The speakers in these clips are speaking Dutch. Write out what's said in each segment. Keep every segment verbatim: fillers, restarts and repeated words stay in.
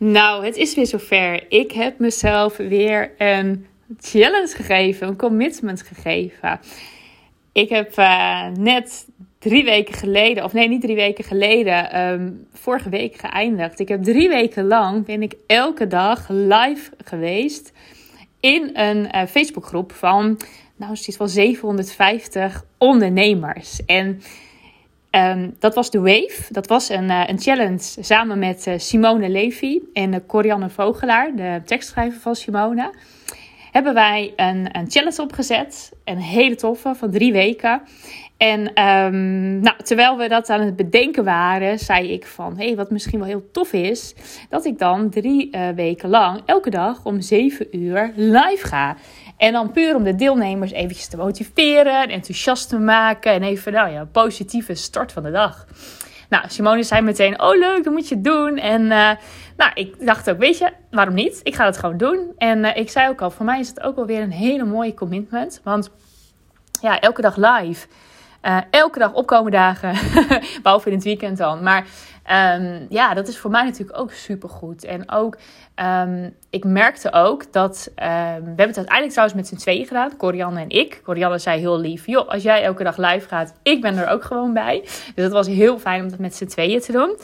Nou, het is weer zover. Ik heb mezelf weer een challenge gegeven, een commitment gegeven. Ik heb uh, net drie weken geleden, of nee, niet drie weken geleden, um, vorige week geëindigd. Ik heb drie weken lang, ben ik elke dag live geweest in een uh, Facebookgroep van, nou, het is wel zevenhonderdvijftig ondernemers. En Um, dat was The Wave. Dat was een, uh, een challenge samen met uh, Simone Levy en uh, Corianne Vogelaar, de tekstschrijver van Simone. Hebben wij een, een challenge opgezet. Een hele toffe van drie weken. En um, nou, terwijl we dat aan het bedenken waren, zei ik van, hé, hey, wat misschien wel heel tof is, dat ik dan drie uh, weken lang elke dag om zeven uur live ga. En dan puur om de deelnemers eventjes te motiveren, enthousiast te maken en even, nou ja, een positieve start van de dag. Nou, Simone zei meteen, oh leuk, dat moet je doen. En uh, nou, ik dacht ook, weet je, waarom niet? Ik ga dat gewoon doen. En uh, ik zei ook al, voor mij is het ook wel weer een hele mooie commitment. Want ja, elke dag live, uh, elke dag opkomen dagen, behalve in het weekend dan. Maar um, ja, dat is voor mij natuurlijk ook supergoed. En ook, um, ik merkte ook dat, um, we hebben het uiteindelijk trouwens met z'n tweeën gedaan, Corianne en ik. Corianne zei heel lief, joh, als jij elke dag live gaat, ik ben er ook gewoon bij. Dus dat was heel fijn om dat met z'n tweeën te doen.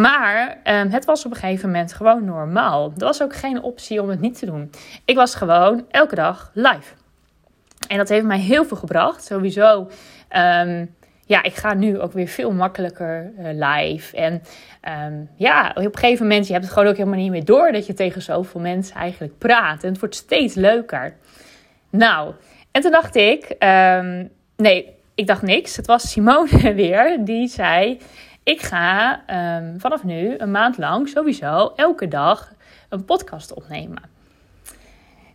Maar um, het was op een gegeven moment gewoon normaal. Er was ook geen optie om het niet te doen. Ik was gewoon elke dag live. En dat heeft mij heel veel gebracht. Sowieso, um, ja, ik ga nu ook weer veel makkelijker uh, live. En um, ja, op een gegeven moment, je hebt het gewoon ook helemaal niet meer door dat je tegen zoveel mensen eigenlijk praat. En het wordt steeds leuker. Nou, en toen dacht ik, um, nee, ik dacht niks. Het was Simone weer, die zei, ik ga um, vanaf nu een maand lang sowieso elke dag een podcast opnemen.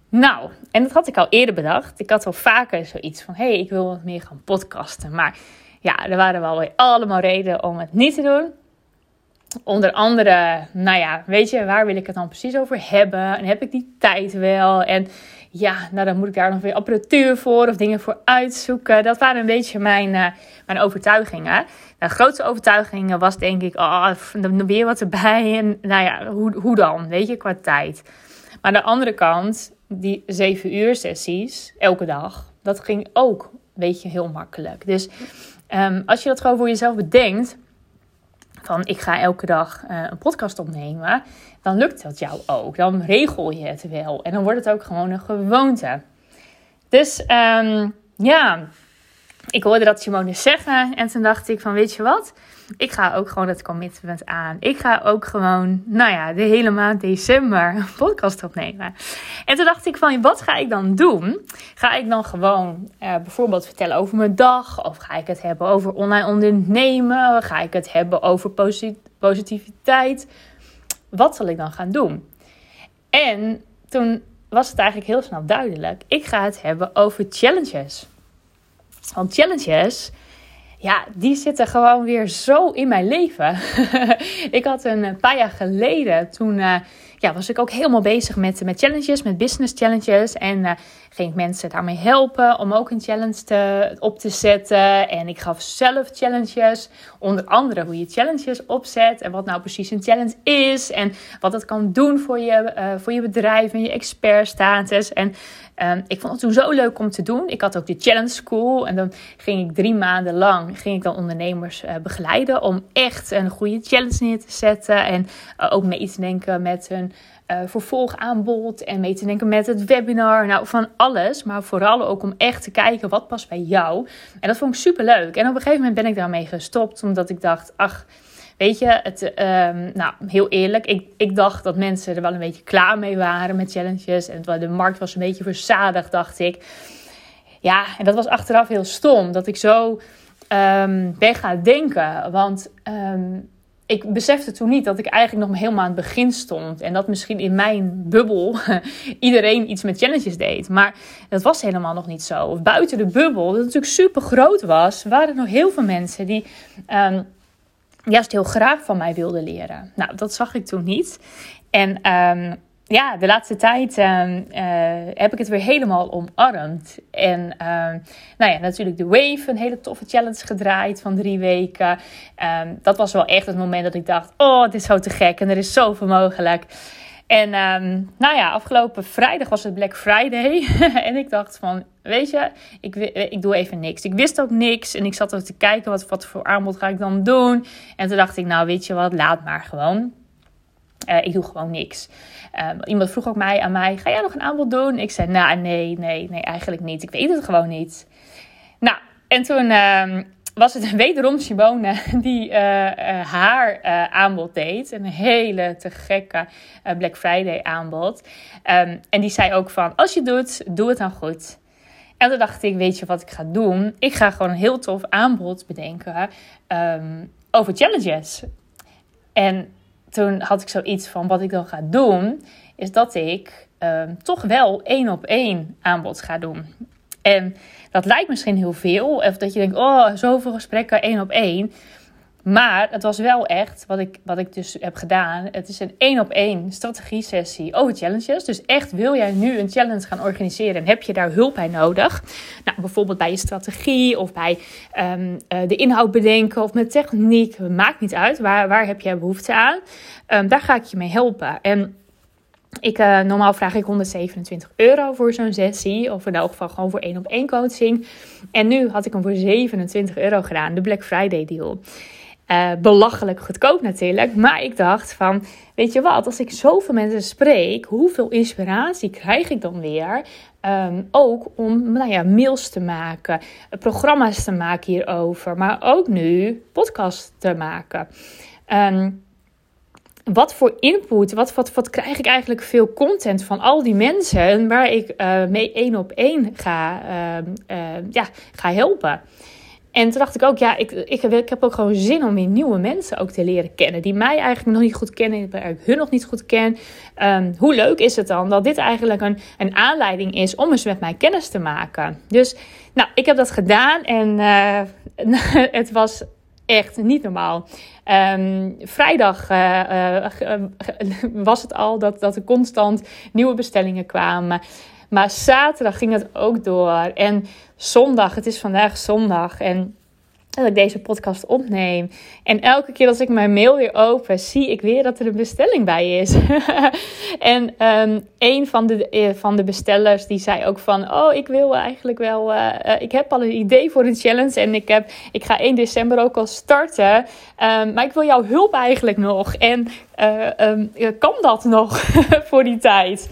Nou, en dat had ik al eerder bedacht. Ik had al vaker zoiets van, hé, hey, ik wil wat meer gaan podcasten. Maar ja, er waren wel weer allemaal redenen om het niet te doen. Onder andere, nou ja, weet je, waar wil ik het dan precies over hebben? En heb ik die tijd wel? En ja, nou dan moet ik daar nog weer apparatuur voor of dingen voor uitzoeken. Dat waren een beetje mijn, uh, mijn overtuigingen. De grootste overtuigingen was denk ik, oh, dan weer wat erbij. En nou ja, hoe, hoe dan, weet je, qua tijd. Maar aan de andere kant, die zeven uur sessies, elke dag, dat ging ook, weet je, heel makkelijk. Dus um, als je dat gewoon voor jezelf bedenkt, van ik ga elke dag uh, een podcast opnemen, dan lukt dat jou ook. Dan regel je het wel. En dan wordt het ook gewoon een gewoonte. Dus um, ja, ik hoorde dat Simone zeggen en toen dacht ik van, weet je wat? Ik ga ook gewoon dat commitment aan. Ik ga ook gewoon, nou ja, de hele maand december een podcast opnemen. En toen dacht ik van, wat ga ik dan doen? Ga ik dan gewoon uh, bijvoorbeeld vertellen over mijn dag? Of ga ik het hebben over online ondernemen? Ga ik het hebben over posit- positiviteit? Wat zal ik dan gaan doen? En toen was het eigenlijk heel snel duidelijk. Ik ga het hebben over challenges. Want challenges, ja, die zitten gewoon weer zo in mijn leven. Ik had een paar jaar geleden, toen uh, ja, was ik ook helemaal bezig met, met challenges, met business challenges. En uh, ging ik mensen daarmee helpen om ook een challenge te, op te zetten. En ik gaf zelf challenges, onder andere hoe je challenges opzet. En wat nou precies een challenge is. En wat dat kan doen voor je, uh, voor je bedrijf en je expertstatus. En um, ik vond het toen zo leuk om te doen. Ik had ook de Challenge School. En dan ging ik drie maanden lang ging ik dan ondernemers uh, begeleiden. Om echt een goede challenge neer te zetten. En uh, ook mee te denken met hun Uh, vervolgaanbod en mee te denken met het webinar. Nou, van alles. Maar vooral ook om echt te kijken wat past bij jou. En dat vond ik superleuk. En op een gegeven moment ben ik daarmee gestopt. Omdat ik dacht, ach, weet je, het, um, nou, heel eerlijk. Ik, ik dacht dat mensen er wel een beetje klaar mee waren met challenges. En de markt was een beetje verzadigd, dacht ik. Ja, en dat was achteraf heel stom. Dat ik zo um, ben gaan denken. Want Um, ik besefte toen niet dat ik eigenlijk nog helemaal aan het begin stond. En dat misschien in mijn bubbel iedereen iets met challenges deed. Maar dat was helemaal nog niet zo. Of buiten de bubbel, dat natuurlijk super groot was, waren er nog heel veel mensen die um, juist heel graag van mij wilden leren. Nou, dat zag ik toen niet. En um, ja, de laatste tijd uh, uh, heb ik het weer helemaal omarmd. En uh, nou ja, natuurlijk de Wave, een hele toffe challenge gedraaid van drie weken. Uh, dat was wel echt het moment dat ik dacht, oh, dit is zo te gek en er is zoveel mogelijk. En um, nou ja, afgelopen vrijdag was het Black Friday. En ik dacht van, weet je, ik, ik doe even niks. Ik wist ook niks en ik zat ook te kijken, wat, wat voor aanbod ga ik dan doen? En toen dacht ik, nou weet je wat, laat maar gewoon. Uh, ik doe gewoon niks. Uh, iemand vroeg ook mij aan mij, ga jij nog een aanbod doen? Ik zei, nou nah, nee, nee, nee, eigenlijk niet. Ik weet het gewoon niet. Nou, en toen... Uh, was het wederom Simone die uh, uh, haar uh, aanbod deed. Een hele te gekke uh, Black Friday aanbod. Um, en die zei ook van, als je het doet, doe het dan goed. En toen dacht ik, weet je wat ik ga doen? Ik ga gewoon een heel tof aanbod bedenken um, over challenges. En toen had ik zoiets van, wat ik dan ga doen, is dat ik um, toch wel één op één aanbod ga doen. En dat lijkt misschien heel veel. Of dat je denkt, oh, zoveel gesprekken, één op één. Maar het was wel echt, wat ik, wat ik dus heb gedaan. Het is een één op één strategie sessie over challenges. Dus echt, wil jij nu een challenge gaan organiseren? En heb je daar hulp bij nodig? Nou, bijvoorbeeld bij je strategie of bij um, de inhoud bedenken of met techniek. Maakt niet uit, waar, waar heb jij behoefte aan? Um, daar ga ik je mee helpen. En... Ik, uh, normaal vraag ik honderdzevenentwintig euro voor zo'n sessie. Of in elk geval gewoon voor één op één coaching. En nu had ik hem voor zevenentwintig euro gedaan. De Black Friday deal. Uh, belachelijk goedkoop natuurlijk. Maar ik dacht van, weet je wat? Als ik zoveel mensen spreek, hoeveel inspiratie krijg ik dan weer? Um, ook om nou ja, mails te maken, programma's te maken hierover. Maar ook nu podcasts te maken. Um, Wat voor input, wat, wat, wat krijg ik eigenlijk veel content van al die mensen waar ik uh, mee één op één ga, uh, uh, ja, ga helpen. En toen dacht ik ook, ja, ik, ik, heb, ik heb ook gewoon zin om weer nieuwe mensen ook te leren kennen. Die mij eigenlijk nog niet goed kennen, waar ik hun nog niet goed ken. Um, hoe leuk is het dan dat dit eigenlijk een, een aanleiding is om eens met mij kennis te maken. Dus nou, ik heb dat gedaan en uh, het was... echt niet normaal. Um, vrijdag uh, uh, uh, was het al dat, dat er constant nieuwe bestellingen kwamen. Maar zaterdag ging het ook door. En zondag, het is vandaag zondag. En dat ik deze podcast opneem. En elke keer als ik mijn mail weer open, zie ik weer dat er een bestelling bij is. En um, een van de, van de bestellers die zei ook van, oh, ik wil eigenlijk wel, uh, uh, ik heb al een idee voor een challenge. En ik, heb, ik ga één december ook al starten. Um, maar ik wil jouw hulp eigenlijk nog. En uh, um, kan dat nog voor die tijd?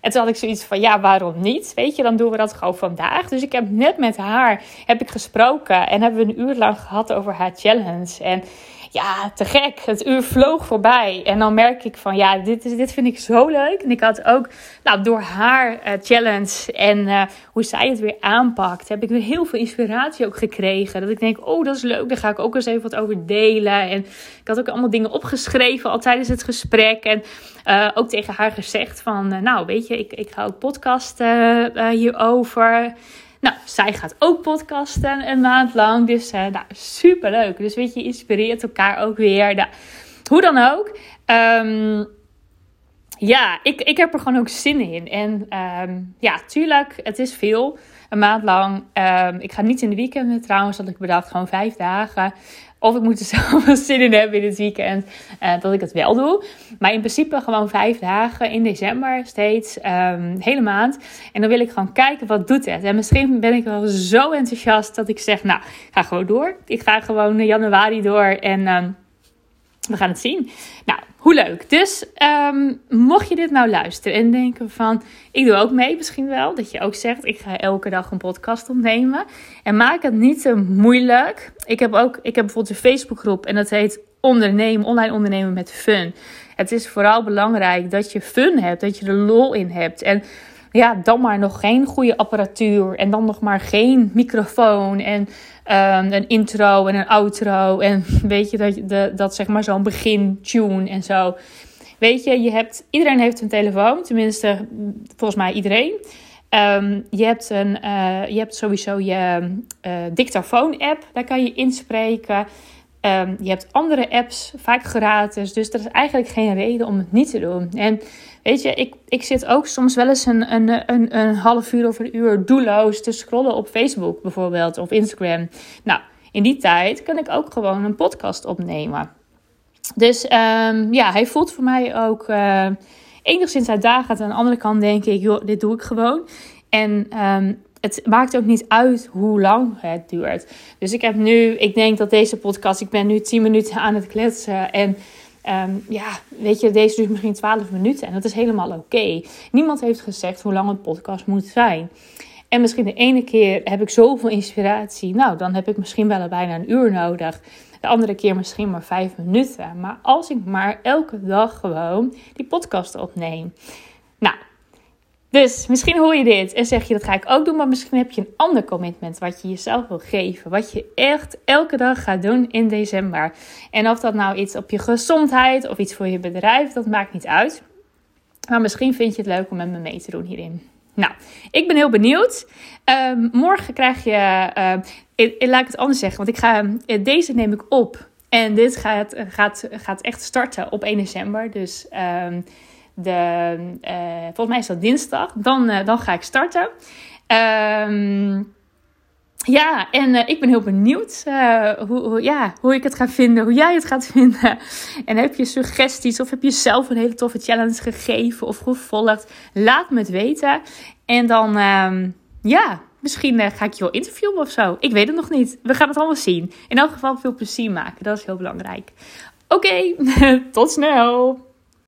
En toen had ik zoiets van, ja, waarom niet? Weet je, dan doen we dat gewoon vandaag. Dus ik heb net met haar heb ik gesproken en hebben we een uur lang gehad over haar challenge. En ja, te gek. Het uur vloog voorbij. En dan merk ik van, ja, dit, is, dit vind ik zo leuk. En ik had ook, nou, door haar uh, challenge en uh, hoe zij het weer aanpakt, heb ik weer heel veel inspiratie ook gekregen. Dat ik denk, oh, dat is leuk. Daar ga ik ook eens even wat over delen. En ik had ook allemaal dingen opgeschreven al tijdens het gesprek. En uh, ook tegen haar gezegd van, uh, nou, weet je, ik, ik ga ook podcasten uh, uh, hierover. Nou, zij gaat ook podcasten een maand lang. Dus uh, nou, superleuk. Dus weet je, inspireert elkaar ook weer. Nou, hoe dan ook. Um, ja, ik, ik heb er gewoon ook zin in. En um, ja, tuurlijk, het is veel. Een maand lang. Um, ik ga niet in de weekenden trouwens. Dat ik bedacht, gewoon vijf dagen. Of ik moet er zoveel zin in hebben in het weekend. Uh, dat ik het wel doe. Maar in principe gewoon vijf dagen in december steeds. Um, hele maand. En dan wil ik gewoon kijken, wat doet het? En misschien ben ik wel zo enthousiast dat ik zeg, nou, ga gewoon door. Ik ga gewoon januari door. En um, we gaan het zien. Nou, hoe leuk. Dus um, mocht je dit nou luisteren en denken van, ik doe ook mee misschien wel. Dat je ook zegt, ik ga elke dag een podcast opnemen. En maak het niet te moeilijk. Ik heb ook, ik heb bijvoorbeeld een Facebookgroep en dat heet Ondernemen, Online Ondernemen met Fun. Het is vooral belangrijk dat je fun hebt, dat je er lol in hebt. En ja, dan maar nog geen goede apparatuur en dan nog maar geen microfoon en um, een intro en een outro en weet je, dat, de, dat zeg maar zo'n begin tune en zo. Weet je, je hebt, iedereen heeft een telefoon, tenminste volgens mij iedereen. Um, je, hebt een, uh, je hebt sowieso je uh, dictafoon app, daar kan je inspreken. Um, je hebt andere apps, vaak gratis. Dus er is eigenlijk geen reden om het niet te doen. En weet je, ik, ik zit ook soms wel eens een, een, een, een half uur of een uur doelloos te scrollen op Facebook bijvoorbeeld. Of Instagram. Nou, in die tijd kan ik ook gewoon een podcast opnemen. Dus um, ja, hij voelt voor mij ook uh, enigszins uitdagend. Aan de andere kant denk ik, joh, dit doe ik gewoon. En um, het maakt ook niet uit hoe lang het duurt. Dus ik heb nu, ik denk dat deze podcast, ik ben nu tien minuten aan het kletsen. En um, ja, weet je, deze duurt misschien twaalf minuten. En dat is helemaal oké. Niemand heeft gezegd hoe lang een podcast moet zijn. En misschien de ene keer heb ik zoveel inspiratie. Nou, dan heb ik misschien wel bijna een uur nodig. De andere keer misschien maar vijf minuten. Maar als ik maar elke dag gewoon die podcast opneem. Nou, dus misschien hoor je dit en zeg je dat ga ik ook doen. Maar misschien heb je een ander commitment wat je jezelf wil geven. Wat je echt elke dag gaat doen in december. En of dat nou iets op je gezondheid of iets voor je bedrijf, dat maakt niet uit. Maar misschien vind je het leuk om met me mee te doen hierin. Nou, ik ben heel benieuwd. Uh, morgen krijg je... Uh, ik, ik, laat ik het anders zeggen, want ik ga, deze neem ik op. En dit gaat, gaat, gaat echt starten op één december. Dus uh, de, uh, volgens mij is dat dinsdag. Dan, uh, dan ga ik starten. Uh, ja, en uh, ik ben heel benieuwd uh, hoe, hoe, ja, hoe ik het ga vinden. Hoe jij het gaat vinden. En heb je suggesties of heb je zelf een hele toffe challenge gegeven of gevolgd? Laat me het weten. En dan, uh, ja... Misschien ga ik je wel interviewen of zo. Ik weet het nog niet. We gaan het allemaal zien. In elk geval veel plezier maken. Dat is heel belangrijk. Oké, okay. Tot snel!